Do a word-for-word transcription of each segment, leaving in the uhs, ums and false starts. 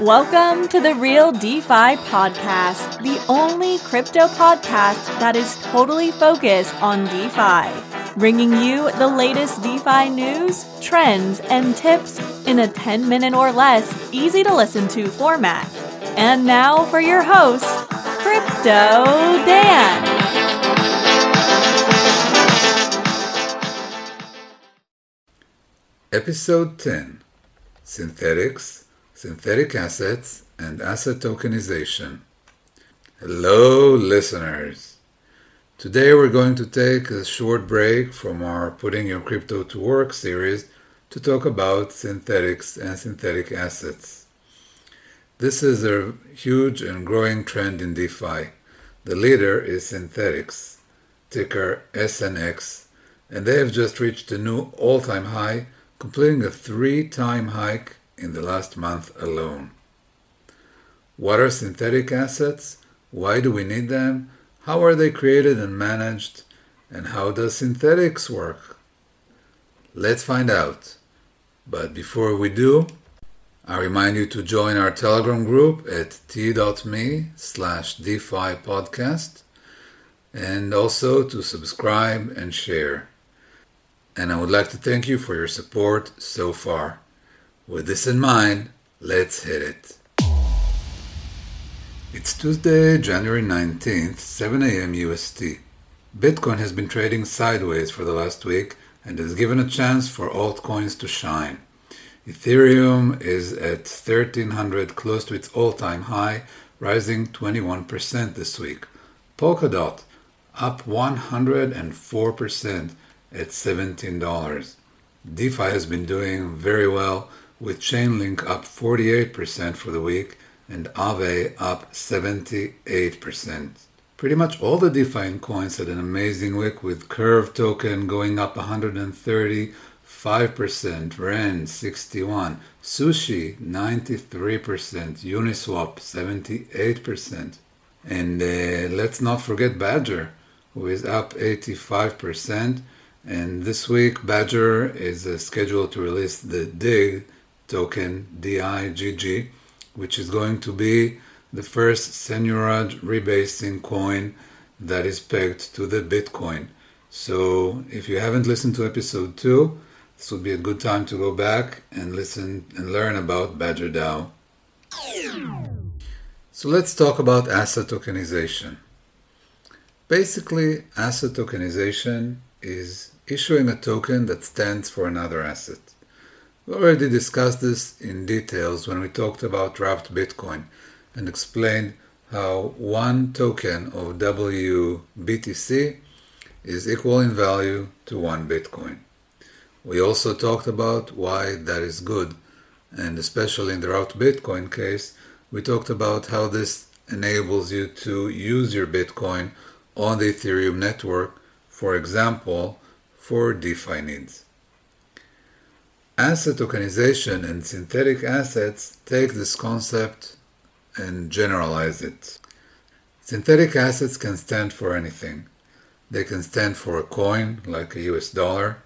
Welcome to the Real DeFi Podcast, the only crypto podcast that is totally focused on DeFi, bringing you the latest DeFi news, trends, and tips in a ten-minute or less, easy-to-listen-to format. And now for your host, Crypto Dan. Episode ten, Synthetix, Synthetic Assets, and Asset Tokenization. Hello, listeners. Today we're going to take a short break from our Putting Your Crypto to Work series to talk about Synthetix and synthetic assets. This is a huge and growing trend in DeFi. The leader is Synthetix, ticker S N X, and they have just reached a new all-time high, completing a three-time hike in the last month alone. What are synthetic assets? Why do we need them? How are they created and managed? And how does Synthetix work? Let's find out. But before we do, I remind you to join our Telegram group at t.me slash DeFi podcast and also to subscribe and share. And I would like to thank you for your support so far. With this in mind, let's hit it. It's Tuesday, January nineteenth, seven a.m. U S T. Bitcoin has been trading sideways for the last week and has given a chance for altcoins to shine. Ethereum is at thirteen hundred, close to its all-time high, rising twenty-one percent this week. Polkadot up one hundred four percent at seventeen dollars. DeFi has been doing very well, with Chainlink up forty-eight percent for the week and Aave up seventy-eight percent. Pretty much all the DeFi coins had an amazing week, with Curve token going up one hundred thirty-five percent, Ren sixty-one percent, Sushi ninety-three percent, Uniswap seventy-eight percent, and uh, let's not forget Badger, who is up eighty-five percent. And this week, Badger is uh, scheduled to release the D I G token, D I G G, which is going to be the first seigniorage rebasing coin that is pegged to the Bitcoin. So if you haven't listened to episode two, this would be a good time to go back and listen and learn about BadgerDAO. So let's talk about asset tokenization. Basically, asset tokenization is issuing a token that stands for another asset. We already discussed this in details when we talked about wrapped Bitcoin and explained how one token of W B T C is equal in value to one Bitcoin. We also talked about why that is good, and especially in the wrapped Bitcoin case, we talked about how this enables you to use your Bitcoin on the Ethereum network, for example, for DeFi needs. Asset tokenization and synthetic assets take this concept and generalize it. Synthetic assets can stand for anything. They can stand for a coin, like a U S dollar.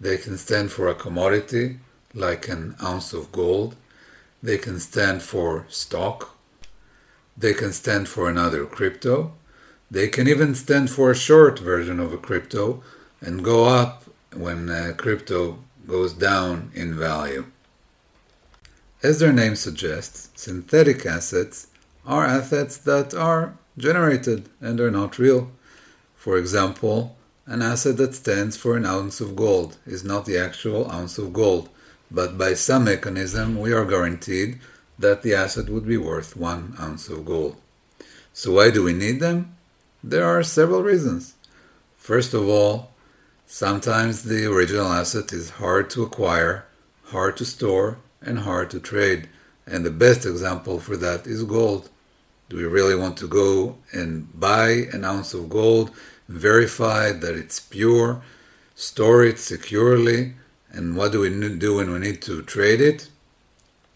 They can stand for a commodity, like an ounce of gold. They can stand for stock. They can stand for another crypto. They can even stand for a short version of a crypto and go up when a crypto goes down in value. As their name suggests, synthetic assets are assets that are generated and are not real. For example, an asset that stands for an ounce of gold is not the actual ounce of gold, but by some mechanism we are guaranteed that the asset would be worth one ounce of gold. So why do we need them? There are several reasons. First of all, sometimes the original asset is hard to acquire, hard to store, and hard to trade. And the best example for that is gold. Do we really want to go and buy an ounce of gold, verify that it's pure, store it securely, and what do we do when we need to trade it?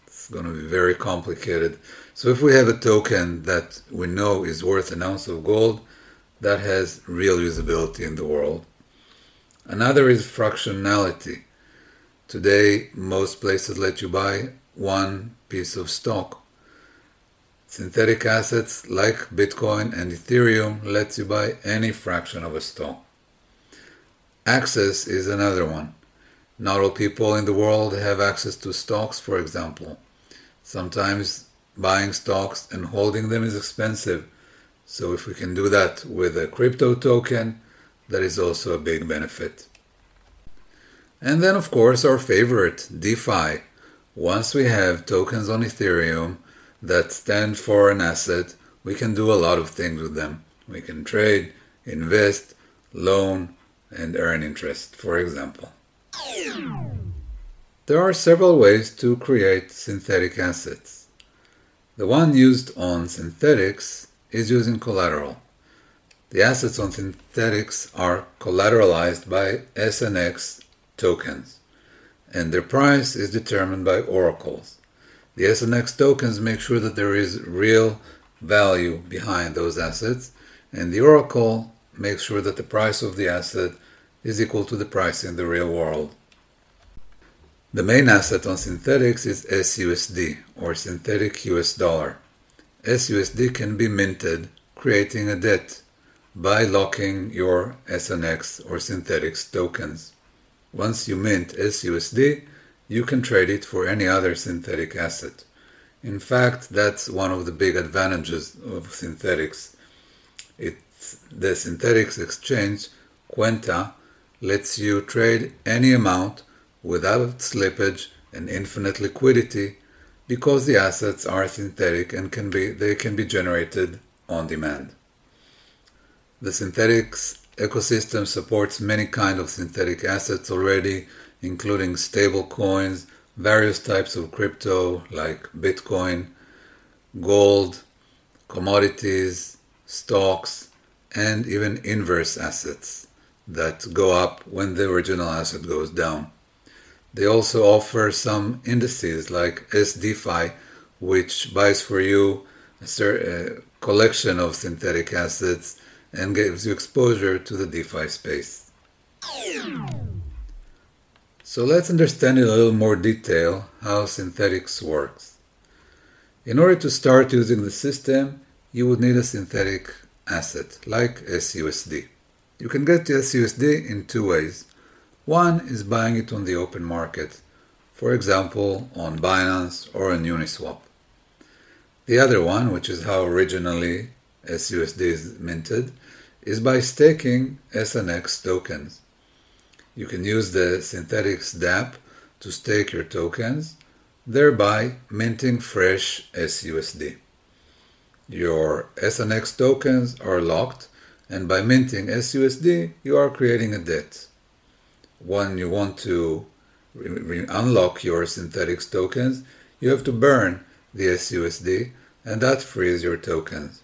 It's going to be very complicated. So if we have a token that we know is worth an ounce of gold, that has real usability in the world. Another is fractionality. Today, most places let you buy one piece of stock. Synthetic assets like Bitcoin and Ethereum lets you buy any fraction of a store. Access is another one. Not all people in the world have access to stocks, for example. Sometimes buying stocks and holding them is expensive. So if we can do that with a crypto token, that is also a big benefit. And then, of course, our favorite, DeFi. Once we have tokens on Ethereum that stand for an asset, we can do a lot of things with them. We can trade, invest, loan, and earn interest, for example. There are several ways to create synthetic assets. The one used on Synthetix is using collateral. The assets on Synthetix are collateralized by S N X tokens, and their price is determined by oracles. The S N X tokens make sure that there is real value behind those assets, and the oracle makes sure that the price of the asset is equal to the price in the real world. The main asset on Synthetix is S U S D, or synthetic U S dollar. S U S D can be minted, creating a debt by locking your S N X or Synthetix tokens. Once you mint S U S D, you can trade it for any other synthetic asset. In fact, that's one of the big advantages of Synthetix. It's the Synthetix exchange, Kwenta, lets you trade any amount without slippage and infinite liquidity because the assets are synthetic and can be they can be generated on demand. The Synthetix ecosystem supports many kinds of synthetic assets already, including stable coins, various types of crypto like Bitcoin, gold, commodities, stocks, and even inverse assets that go up when the original asset goes down. They also offer some indices like S D F I, which buys for you a collection of synthetic assets and gives you exposure to the DeFi space. So let's understand in a little more detail how Synthetix works. In order to start using the system, you would need a synthetic asset like S U S D. You can get to S U S D in two ways. One is buying it on the open market, for example on Binance or on Uniswap. The other one, which is how originally S U S D is minted, is by staking S N X tokens. You can use the Synthetix dApp to stake your tokens, thereby minting fresh S U S D. Your S N X tokens are locked, and by minting S U S D, you are creating a debt. When you want to re- re- unlock your Synthetix tokens, you have to burn the S U S D, and that frees your tokens.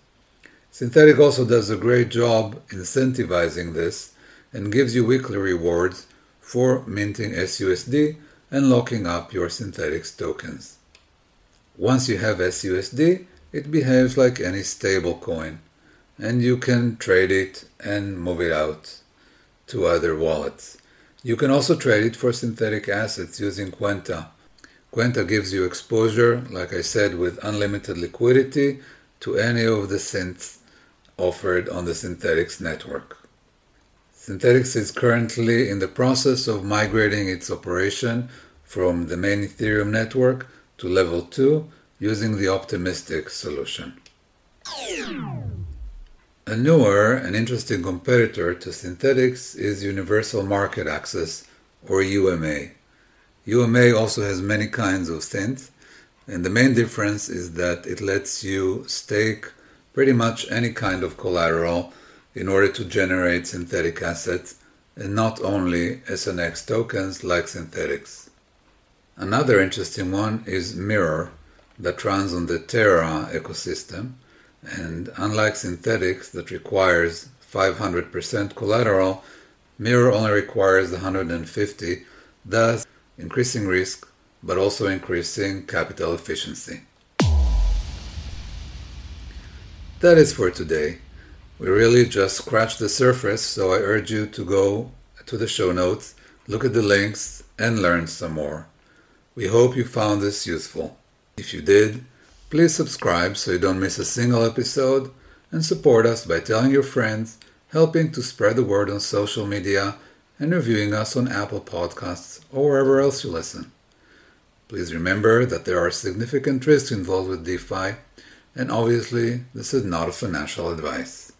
Synthetix also does a great job incentivizing this and gives you weekly rewards for minting S U S D and locking up your Synthetix tokens. Once you have S U S D, it behaves like any stable coin, and you can trade it and move it out to other wallets. You can also trade it for synthetic assets using Kwenta. Kwenta gives you exposure, like I said, with unlimited liquidity to any of the synths offered on the Synthetix network. Synthetix is currently in the process of migrating its operation from the main Ethereum network to level two using the optimistic solution. A newer and interesting competitor to Synthetix is Universal Market Access, or U M A. U M A also has many kinds of synths, and the main difference is that it lets you stake pretty much any kind of collateral in order to generate synthetic assets, and not only S N X tokens like Synthetix. Another interesting one is Mirror, that runs on the Terra ecosystem, and unlike Synthetix that requires five hundred percent collateral, Mirror only requires one hundred fifty, thus increasing risk but also increasing capital efficiency. That is for today. We really just scratched the surface, so I urge you to go to the show notes, look at the links, and learn some more. We hope you found this useful. If you did, Please subscribe so you don't miss a single episode, and support us by telling your friends, helping to spread the word on social media, and reviewing us on Apple Podcasts or wherever else you listen. Please remember that there are significant risks involved with DeFi, and obviously this is not a financial advice.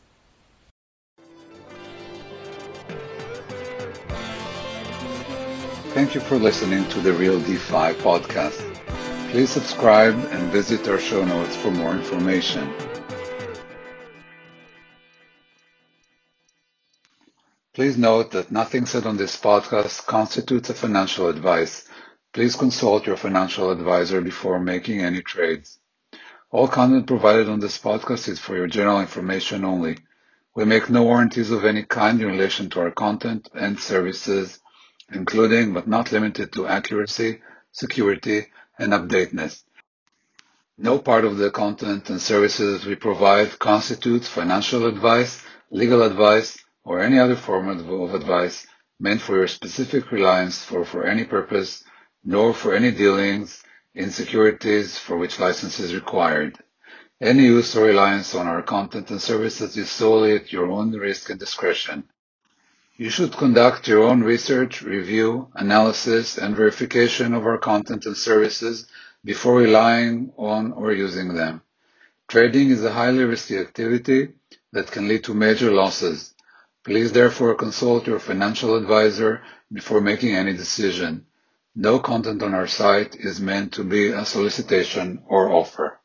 Thank you for listening to the Real DeFi Podcast. Please subscribe and visit our show notes for more information. Please note that nothing said on this podcast constitutes a financial advice. Please consult your financial advisor before making any trades. All content provided on this podcast is for your general information only. We make no warranties of any kind in relation to our content and services, including but not limited to accuracy, security, and updateness. No part of the content and services we provide constitutes financial advice, legal advice, or any other form of advice meant for your specific reliance for, for any purpose, nor for any dealings in securities for which license is required. Any use or reliance on our content and services is solely at your own risk and discretion. You should conduct your own research, review, analysis, and verification of our content and services before relying on or using them. Trading is a highly risky activity that can lead to major losses. Please therefore consult your financial advisor before making any decision. No content on our site is meant to be a solicitation or offer.